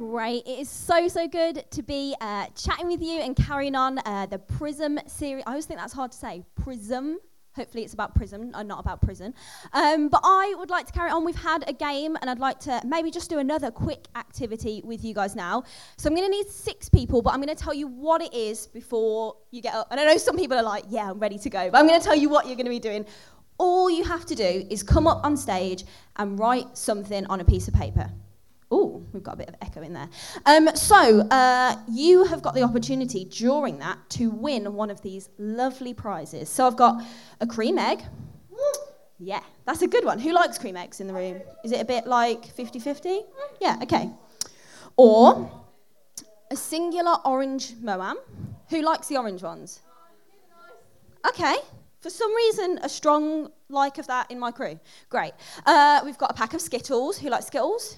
Great. It is so good to be chatting with you and carrying on the PRISM series. I always think that's hard to say. PRISM. Hopefully it's about PRISM and not about prison. But I would like to carry on. We've had a game, and I'd like to maybe just do another quick activity with you guys now. So I'm going to need 6 people, but I'm going to tell you what it is before you get up. And I know some people are like, yeah, I'm ready to go. But I'm going to tell you what you're going to be doing. All you have to do is come up on stage and write something on a piece of paper. Oh, we've got a bit of echo in there. You have got the opportunity during that to win one of these lovely prizes. So I've got a cream egg. Yeah, that's a good one. Who likes cream eggs in the room? Is it a bit like 50-50? Yeah, okay. Or a singular orange Moam. Who likes the orange ones? Okay. For some reason, a strong like of that in my crew. Great. We've got a pack of Skittles. Who likes Skittles?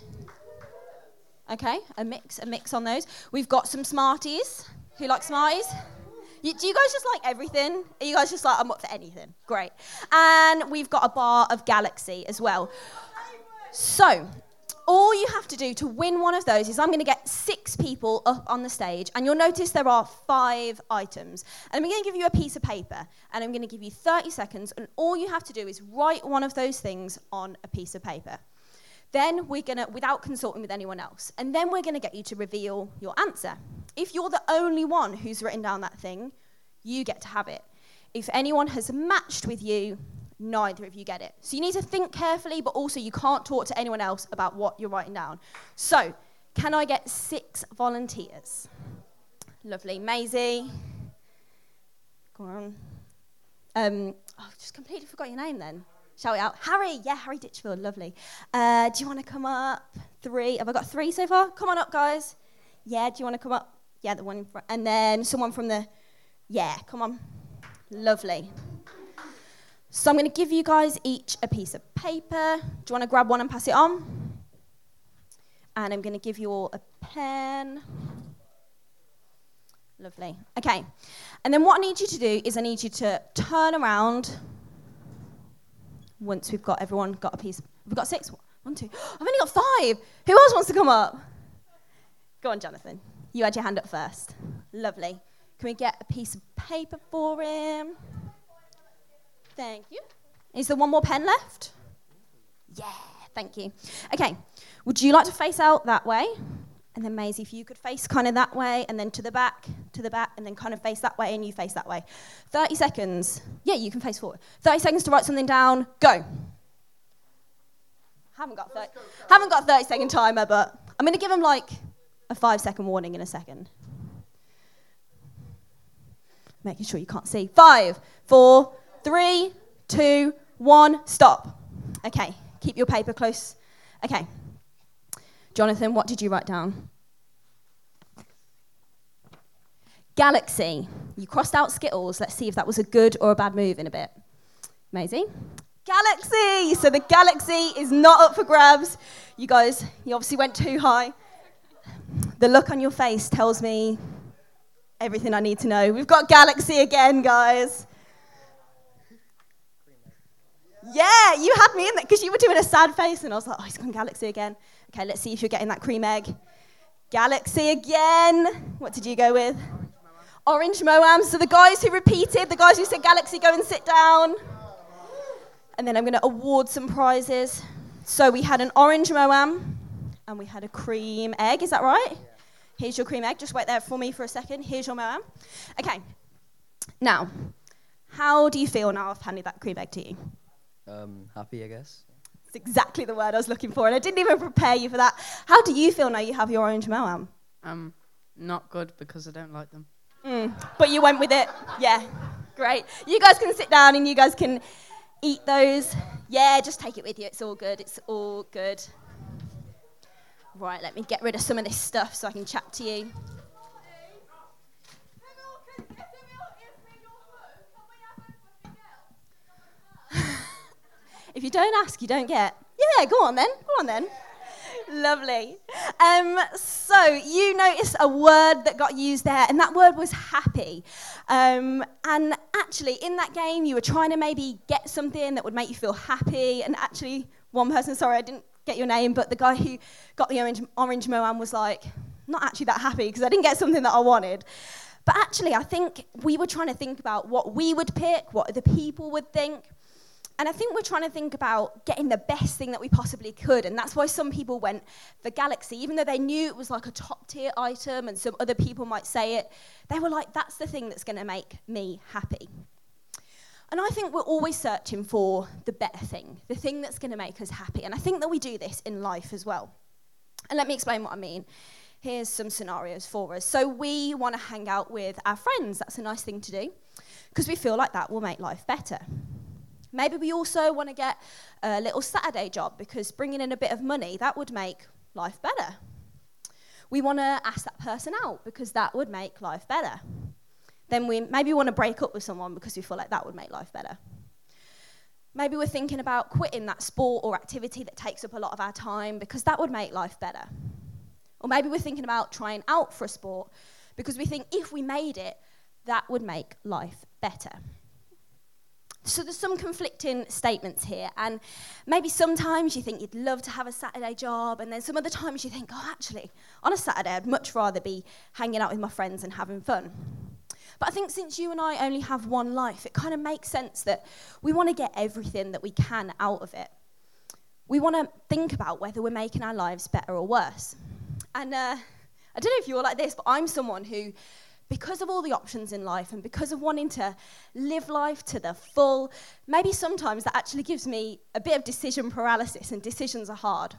Okay, a mix on those. We've got some Smarties. Who likes Smarties? Do you guys just like everything? Are you guys just like, I'm up for anything? Great. And we've got a bar of Galaxy as well. So, all you have to do to win one of those is I'm going to get 6 people up on the stage, and you'll notice there are 5 items. And I'm going to give you a piece of paper, and I'm going to give you 30 seconds, and all you have to do is write one of those things on a piece of paper. Then we're going to, without consulting with anyone else, and then we're going to get you to reveal your answer. If you're the only one who's written down that thing, you get to have it. If anyone has matched with you, neither of you get it. So you need to think carefully, but also you can't talk to anyone else about what you're writing down. So, can I get 6 volunteers? Lovely. Maisie. Go on. I've just completely forgot your name then. Shout it out. Harry, yeah, Harry Ditchfield, lovely. Do you want to come up? 3, have I got 3 so far? Come on up, guys. Yeah, do you want to come up? Yeah, the one in front. And then someone from the, yeah, come on. Lovely. So I'm going to give you guys each a piece of paper. Do you want to grab one and pass it on? And I'm going to give you all a pen. Lovely. Okay. And then what I need you to do is I need you to turn around. Once we've got everyone got a piece. We've got 6. 1, 2. I've only got 5. Who else wants to come up? Go on, Jonathan. You had your hand up first. Lovely. Can we get a piece of paper for him? Thank you. Is there one more pen left? Yeah, thank you. Okay. Would you like to face out that way? And then, Maisie, if you could face kind of that way, and then to the back, and then kind of face that way, and you face that way. 30 seconds. Yeah, you can face forward. 30 seconds to write something down. Go. Haven't got a 30-second timer, but I'm going to give them, like, a 5-second warning in a second. Making sure you can't see. 5, 4, 3, 2, 1, stop. Okay, keep your paper close. Okay. Jonathan, what did you write down? Galaxy. You crossed out Skittles. Let's see if that was a good or a bad move in a bit. Maisie? Galaxy! So the Galaxy is not up for grabs. You guys, you obviously went too high. The look on your face tells me everything I need to know. We've got Galaxy again, guys. Yeah, you had me in there because you were doing a sad face and I was like, oh, he's gone Galaxy again. Okay, let's see if you're getting that cream egg. Galaxy again. What did you go with? Orange Moam. So the guys who repeated, the guys who said Galaxy, go and sit down. And then I'm going to award some prizes. So we had an orange Moam and we had a cream egg. Is that right? Here's your cream egg. Just wait there for me for a second. Here's your Moam. Okay. Now, how do you feel now I've handed that cream egg to you? Happy, I guess. That's exactly the word I was looking for, and I didn't even prepare you for that. How do you feel now you have your orange Moam? Not good, because I don't like them. But you went with it. Yeah, great. You guys can sit down and you guys can eat those. Yeah, just take it with you. It's all good. It's all good. Right, let me get rid of some of this stuff so I can chat to you. If you don't ask, you don't get. Yeah, go on then. Lovely. So you noticed a word that got used there, and that word was happy. And actually, in that game, you were trying to maybe get something that would make you feel happy, and actually, one person, sorry, I didn't get your name, but the guy who got the orange Moan was like, not actually that happy because I didn't get something that I wanted. But actually, I think we were trying to think about what we would pick, what the people would think. And I think we're trying to think about getting the best thing that we possibly could. And that's why some people went for Galaxy, even though they knew it was like a top-tier item and some other people might say it. They were like, that's the thing that's going to make me happy. And I think we're always searching for the better thing, the thing that's going to make us happy. And I think that we do this in life as well. And let me explain what I mean. Here's some scenarios for us. So we want to hang out with our friends. That's a nice thing to do because we feel like that will make life better. Maybe we also want to get a little Saturday job because bringing in a bit of money, that would make life better. We want to ask that person out because that would make life better. Then we maybe want to break up with someone because we feel like that would make life better. Maybe we're thinking about quitting that sport or activity that takes up a lot of our time because that would make life better. Or maybe we're thinking about trying out for a sport because we think if we made it, that would make life better. So there's some conflicting statements here, and maybe sometimes you think you'd love to have a Saturday job, and then some other times you think, oh, actually, on a Saturday, I'd much rather be hanging out with my friends and having fun. But I think since you and I only have one life, it kind of makes sense that we want to get everything that we can out of it. We want to think about whether we're making our lives better or worse. And I don't know if you're like this, but I'm someone who, because of all the options in life and because of wanting to live life to the full, maybe sometimes that actually gives me a bit of decision paralysis, and decisions are hard.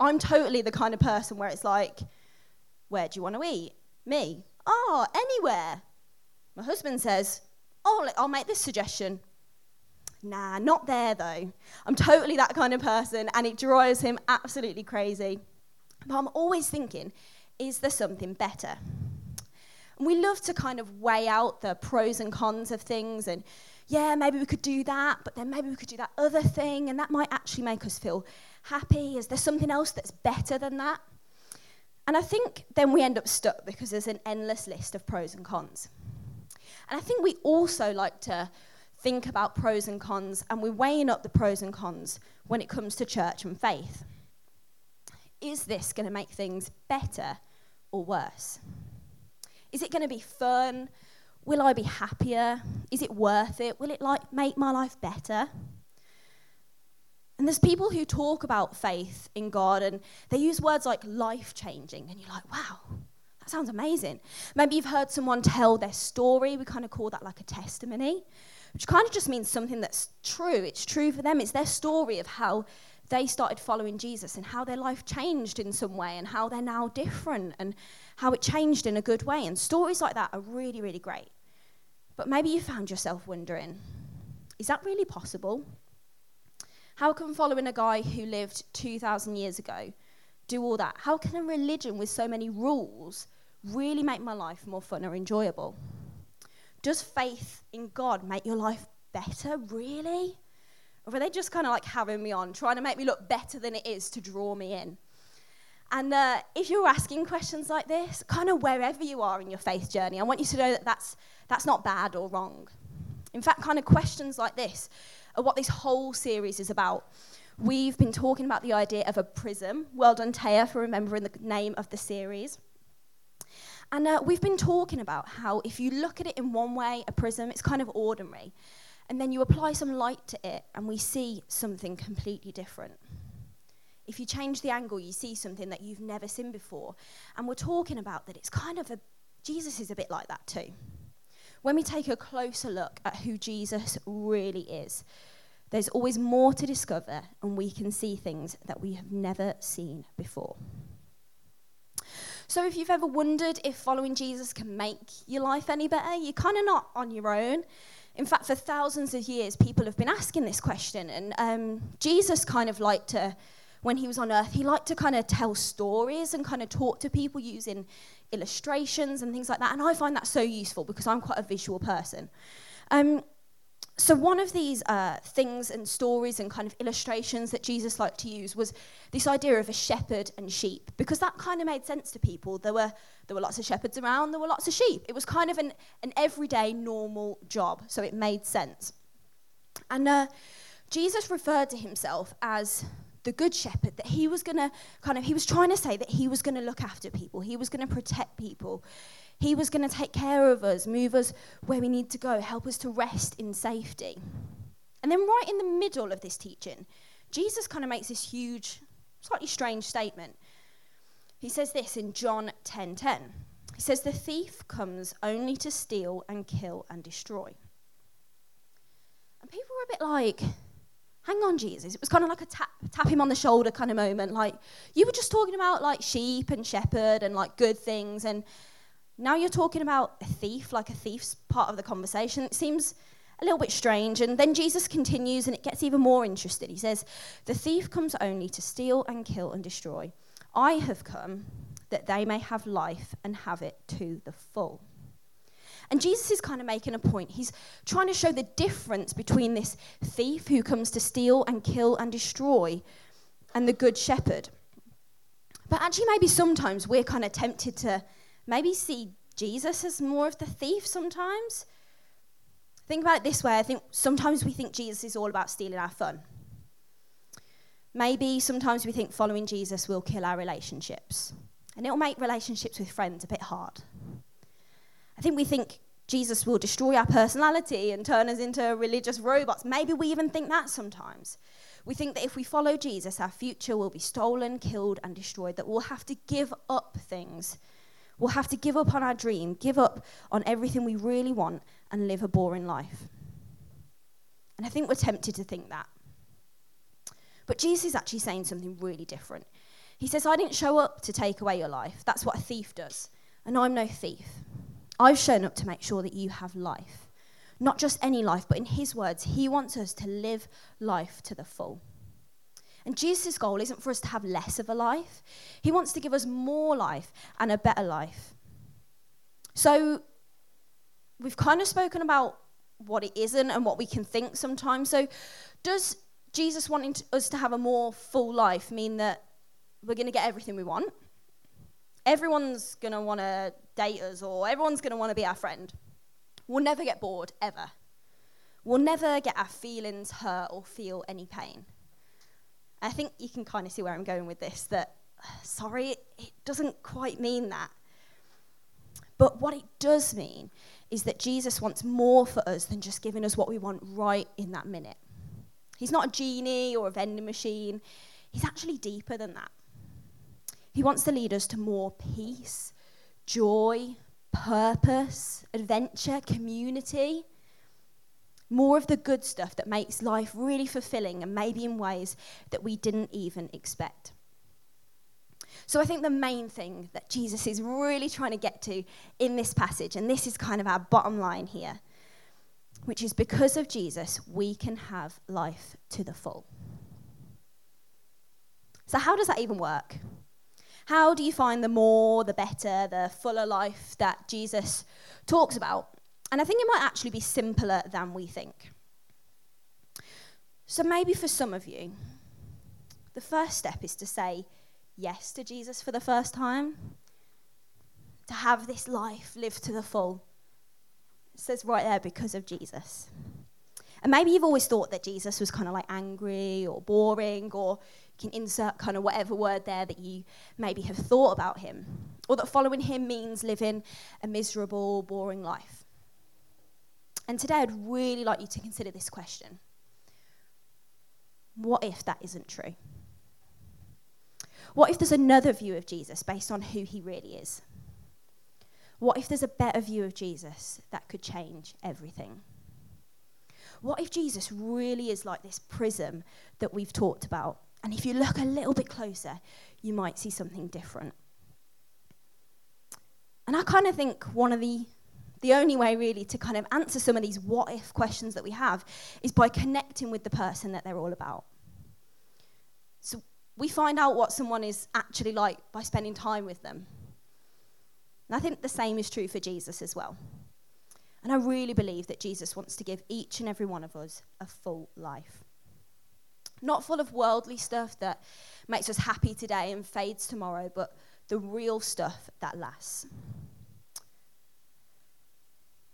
I'm totally the kind of person where it's like, where do you want to eat? Me? Oh, anywhere. My husband says, oh, I'll make this suggestion. Nah, not there though. I'm totally that kind of person, and it drives him absolutely crazy. But I'm always thinking, is there something better? We love to kind of weigh out the pros and cons of things, and yeah, maybe we could do that, but then maybe we could do that other thing, and that might actually make us feel happy. Is there something else that's better than that? And I think then we end up stuck because there's an endless list of pros and cons. And I think we also like to think about pros and cons, and we're weighing up the pros and cons when it comes to church and faith. Is this going to make things better or worse? Is it going to be fun? Will I be happier? Is it worth it? Will it make my life better? And there's people who talk about faith in God, and they use words like life-changing, and you're like, wow, that sounds amazing. Maybe you've heard someone tell their story. We kind of call that like a testimony, which kind of just means something that's true. It's true for them. It's their story of how they started following Jesus and how their life changed in some way and how they're now different and how it changed in a good way. And stories like that are really, really great. But maybe you found yourself wondering, is that really possible? How can following a guy who lived 2,000 years ago do all that? How can a religion with so many rules really make my life more fun or enjoyable? Does faith in God make your life better, really? Or are they just kind of like having me on, trying to make me look better than it is to draw me in? And if you're asking questions like this, kind of wherever you are in your faith journey, I want you to know that that's not bad or wrong. In fact, kind of questions like this are what this whole series is about. We've been talking about the idea of a prism. Well done, Taya, for remembering the name of the series. And we've been talking about how if you look at it in one way, a prism, it's kind of ordinary. And then you apply some light to it, and we see something completely different. If you change the angle, you see something that you've never seen before. And we're talking about that it's kind of Jesus is a bit like that too. When we take a closer look at who Jesus really is, there's always more to discover, and we can see things that we have never seen before. So if you've ever wondered if following Jesus can make your life any better, you're kind of not on your own. In fact, for thousands of years, people have been asking this question. And Jesus kind of liked to, when he was on earth, he liked to kind of tell stories and kind of talk to people using illustrations and things like that. And I find that so useful because I'm quite a visual person. So one of these things and stories and kind of illustrations that Jesus liked to use was this idea of a shepherd and sheep, because that kind of made sense to people. There were lots of shepherds around, there were lots of sheep. It was kind of an everyday normal job, so it made sense. And Jesus referred to himself as the good shepherd, that he was going to he was trying to say that he was going to look after people. He was going to protect people. He was going to take care of us, move us where we need to go, help us to rest in safety. And then right in the middle of this teaching, Jesus makes this huge, slightly strange statement. He says this in John 10:10. He says, "The thief comes only to steal and kill and destroy." And people were a bit like, hang on, Jesus. It was like a tap him on the shoulder moment. You were just talking about sheep and shepherd and good things, and now you're talking about a thief, a thief's part of the conversation. It seems a little bit strange. And then Jesus continues, and it gets even more interesting. He says, "The thief comes only to steal and kill and destroy. I have come that they may have life and have it to the full." And Jesus is making a point. He's trying to show the difference between this thief who comes to steal and kill and destroy and the good shepherd. But actually, maybe sometimes we're tempted to maybe see Jesus as more of the thief sometimes. Think about it this way. I think sometimes we think Jesus is all about stealing our fun. Maybe sometimes we think following Jesus will kill our relationships, and it'll make relationships with friends a bit hard. I think we think Jesus will destroy our personality and turn us into religious robots. Maybe we even think that sometimes. We think that if we follow Jesus, our future will be stolen, killed, and destroyed, that we'll have to give up things. We'll have to give up on our dream, give up on everything we really want, and live a boring life. And I think we're tempted to think that. But Jesus is actually saying something really different. He says, "I didn't show up to take away your life. That's what a thief does. And I'm no thief. I've shown up to make sure that you have life." Not just any life, but in his words, he wants us to live life to the full. And Jesus' goal isn't for us to have less of a life. He wants to give us more life and a better life. So we've spoken about what it isn't and what we can think sometimes. So does Jesus wanting us to have a more full life mean that we're going to get everything we want? Everyone's going to want to date us, or everyone's going to want to be our friend. We'll never get bored, ever. We'll never get our feelings hurt or feel any pain. I think you can see where I'm going with this, that, sorry, it doesn't quite mean that. But what it does mean is that Jesus wants more for us than just giving us what we want right in that minute. He's not a genie or a vending machine. He's actually deeper than that. He wants to lead us to more peace, joy, purpose, adventure, community, more of the good stuff that makes life really fulfilling, and maybe in ways that we didn't even expect. So I think the main thing that Jesus is really trying to get to in this passage, and this is our bottom line here, which is because of Jesus, we can have life to the full. So how does that even work? How do you find the more, the better, the fuller life that Jesus talks about? And I think it might actually be simpler than we think. So maybe for some of you, the first step is to say yes to Jesus for the first time, to have this life lived to the full. It says right there, because of Jesus. And maybe you've always thought that Jesus was angry or boring, or you can insert whatever word there that you maybe have thought about him, or that following him means living a miserable, boring life. And today I'd really like you to consider this question. What if that isn't true? What if there's another view of Jesus based on who he really is? What if there's a better view of Jesus that could change everything? What if Jesus really is like this prism that we've talked about? And if you look a little bit closer, you might see something different. And I think one of the only way really to answer some of these what-if questions that we have is by connecting with the person that they're all about. So we find out what someone is actually like by spending time with them. And I think the same is true for Jesus as well. And I really believe that Jesus wants to give each and every one of us a full life. Not full of worldly stuff that makes us happy today and fades tomorrow, but the real stuff that lasts.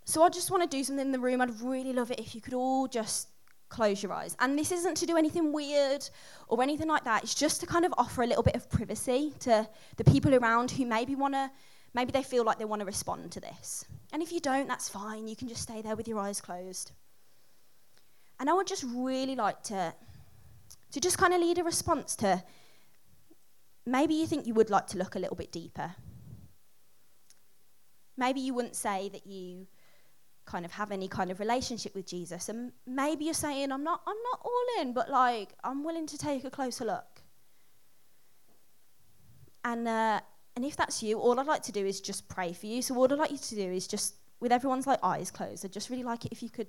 So I just want to do something in the room. I'd really love it if you could all just close your eyes. And this isn't to do anything weird or anything like that. It's just to kind of offer a little bit of privacy to the people around who maybe they feel like they want to respond to this. And if you don't, that's fine. You can just stay there with your eyes closed. And I would just really like to just kind of lead a response to, maybe you think you would like to look a little bit deeper. Maybe you wouldn't say that you kind of have any kind of relationship with Jesus, and maybe you're saying, I'm not all in, but like I'm willing to take a closer look. And if that's you, all I'd like to do is just pray for you. So all I'd like you to do is just, with everyone's like eyes closed, I'd just really like it if you could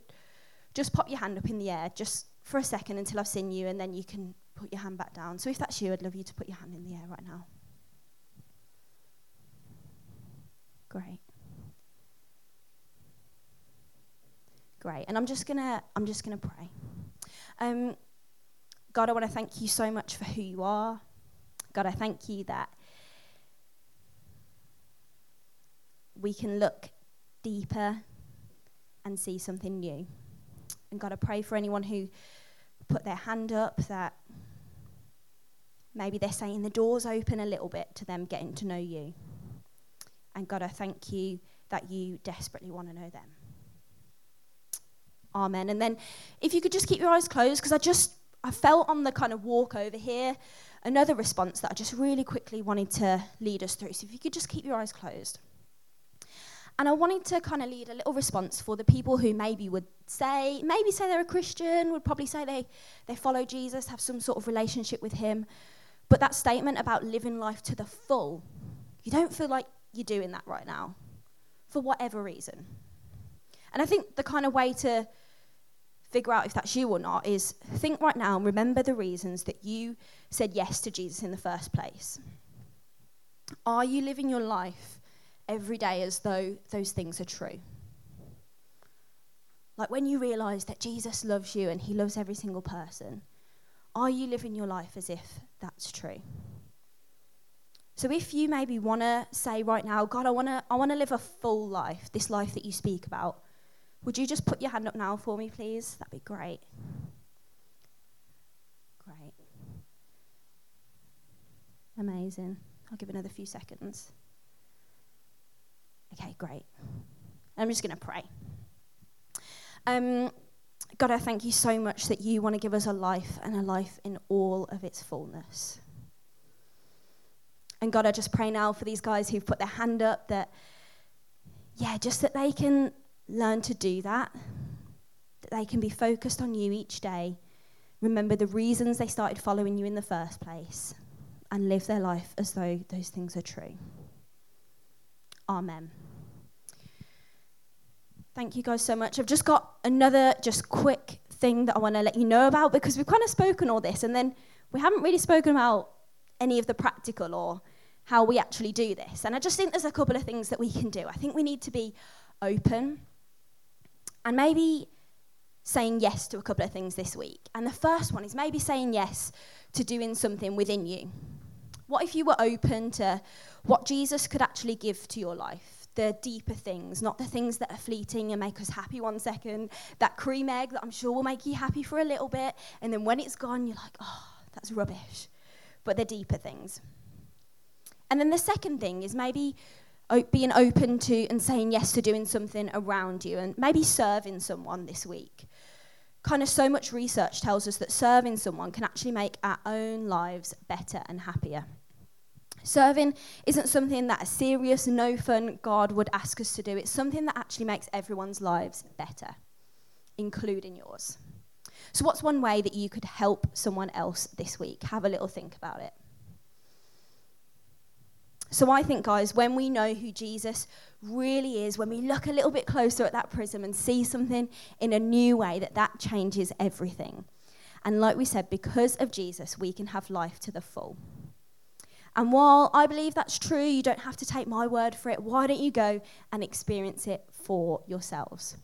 just pop your hand up in the air just for a second until I've seen you, and then you can put your hand back down. So if that's you, I'd love you to put your hand in the air right now. Great. And I'm just gonna pray. God, I want to thank you so much for who you are. God, I thank you that we can look deeper and see something new. And God, I pray for anyone who put their hand up that maybe they're saying the doors open a little bit to them getting to know you. And God, I thank you that you desperately want to know them. Amen. And then if you could just keep your eyes closed, because I felt on the kind of walk over here another response that I just really quickly wanted to lead us through. So if you could just keep your eyes closed. And I wanted to kind of lead a little response for the people who maybe say they're a Christian, would probably say they follow Jesus, have some sort of relationship with him. But that statement about living life to the full, you don't feel like you're doing that right now, for whatever reason. And I think the kind of way to figure out if that's you or not is think right now and remember the reasons that you said yes to Jesus in the first place. Are you living your life every day as though those things are true? Like when you realise that Jesus loves you and he loves every single person, are you living your life as if that's true? So if you maybe want to say right now, God, I want to live a full life, this life that you speak about, would you just put your hand up now for me, please? That'd be great. Great. Amazing. I'll give another few seconds. Okay, great. I'm just going to pray. God, I thank you so much that you want to give us a life and a life in all of its fullness. And God, I just pray now for these guys who've put their hand up that, just that they can learn to do that they can be focused on you each day, remember the reasons they started following you in the first place, and live their life as though those things are true. Amen. Thank you guys so much. I've just got another just quick thing that I want to let you know about, because we've kind of spoken all this, and then we haven't really spoken about any of the practical or how we actually do this. And I just think there's a couple of things that we can do. I think we need to be open and maybe saying yes to a couple of things this week. And the first one is maybe saying yes to doing something within you. What if you were open to what Jesus could actually give to your life? The deeper things, not the things that are fleeting and make us happy one second. That cream egg that I'm sure will make you happy for a little bit, and then when it's gone, you're like, oh, that's rubbish. But the deeper things. And then the second thing is maybe being open to and saying yes to doing something around you, and maybe serving someone this week. Kind of so much research tells us that serving someone can actually make our own lives better and happier. Serving isn't something that a serious, no fun God would ask us to do. It's something that actually makes everyone's lives better, including yours. So what's one way that you could help someone else this week? Have a little think about it. So I think, guys, when we know who Jesus really is, when we look a little bit closer at that prism and see something in a new way, that changes everything. And like we said, because of Jesus, we can have life to the full. And while I believe that's true, you don't have to take my word for it. Why don't you go and experience it for yourselves?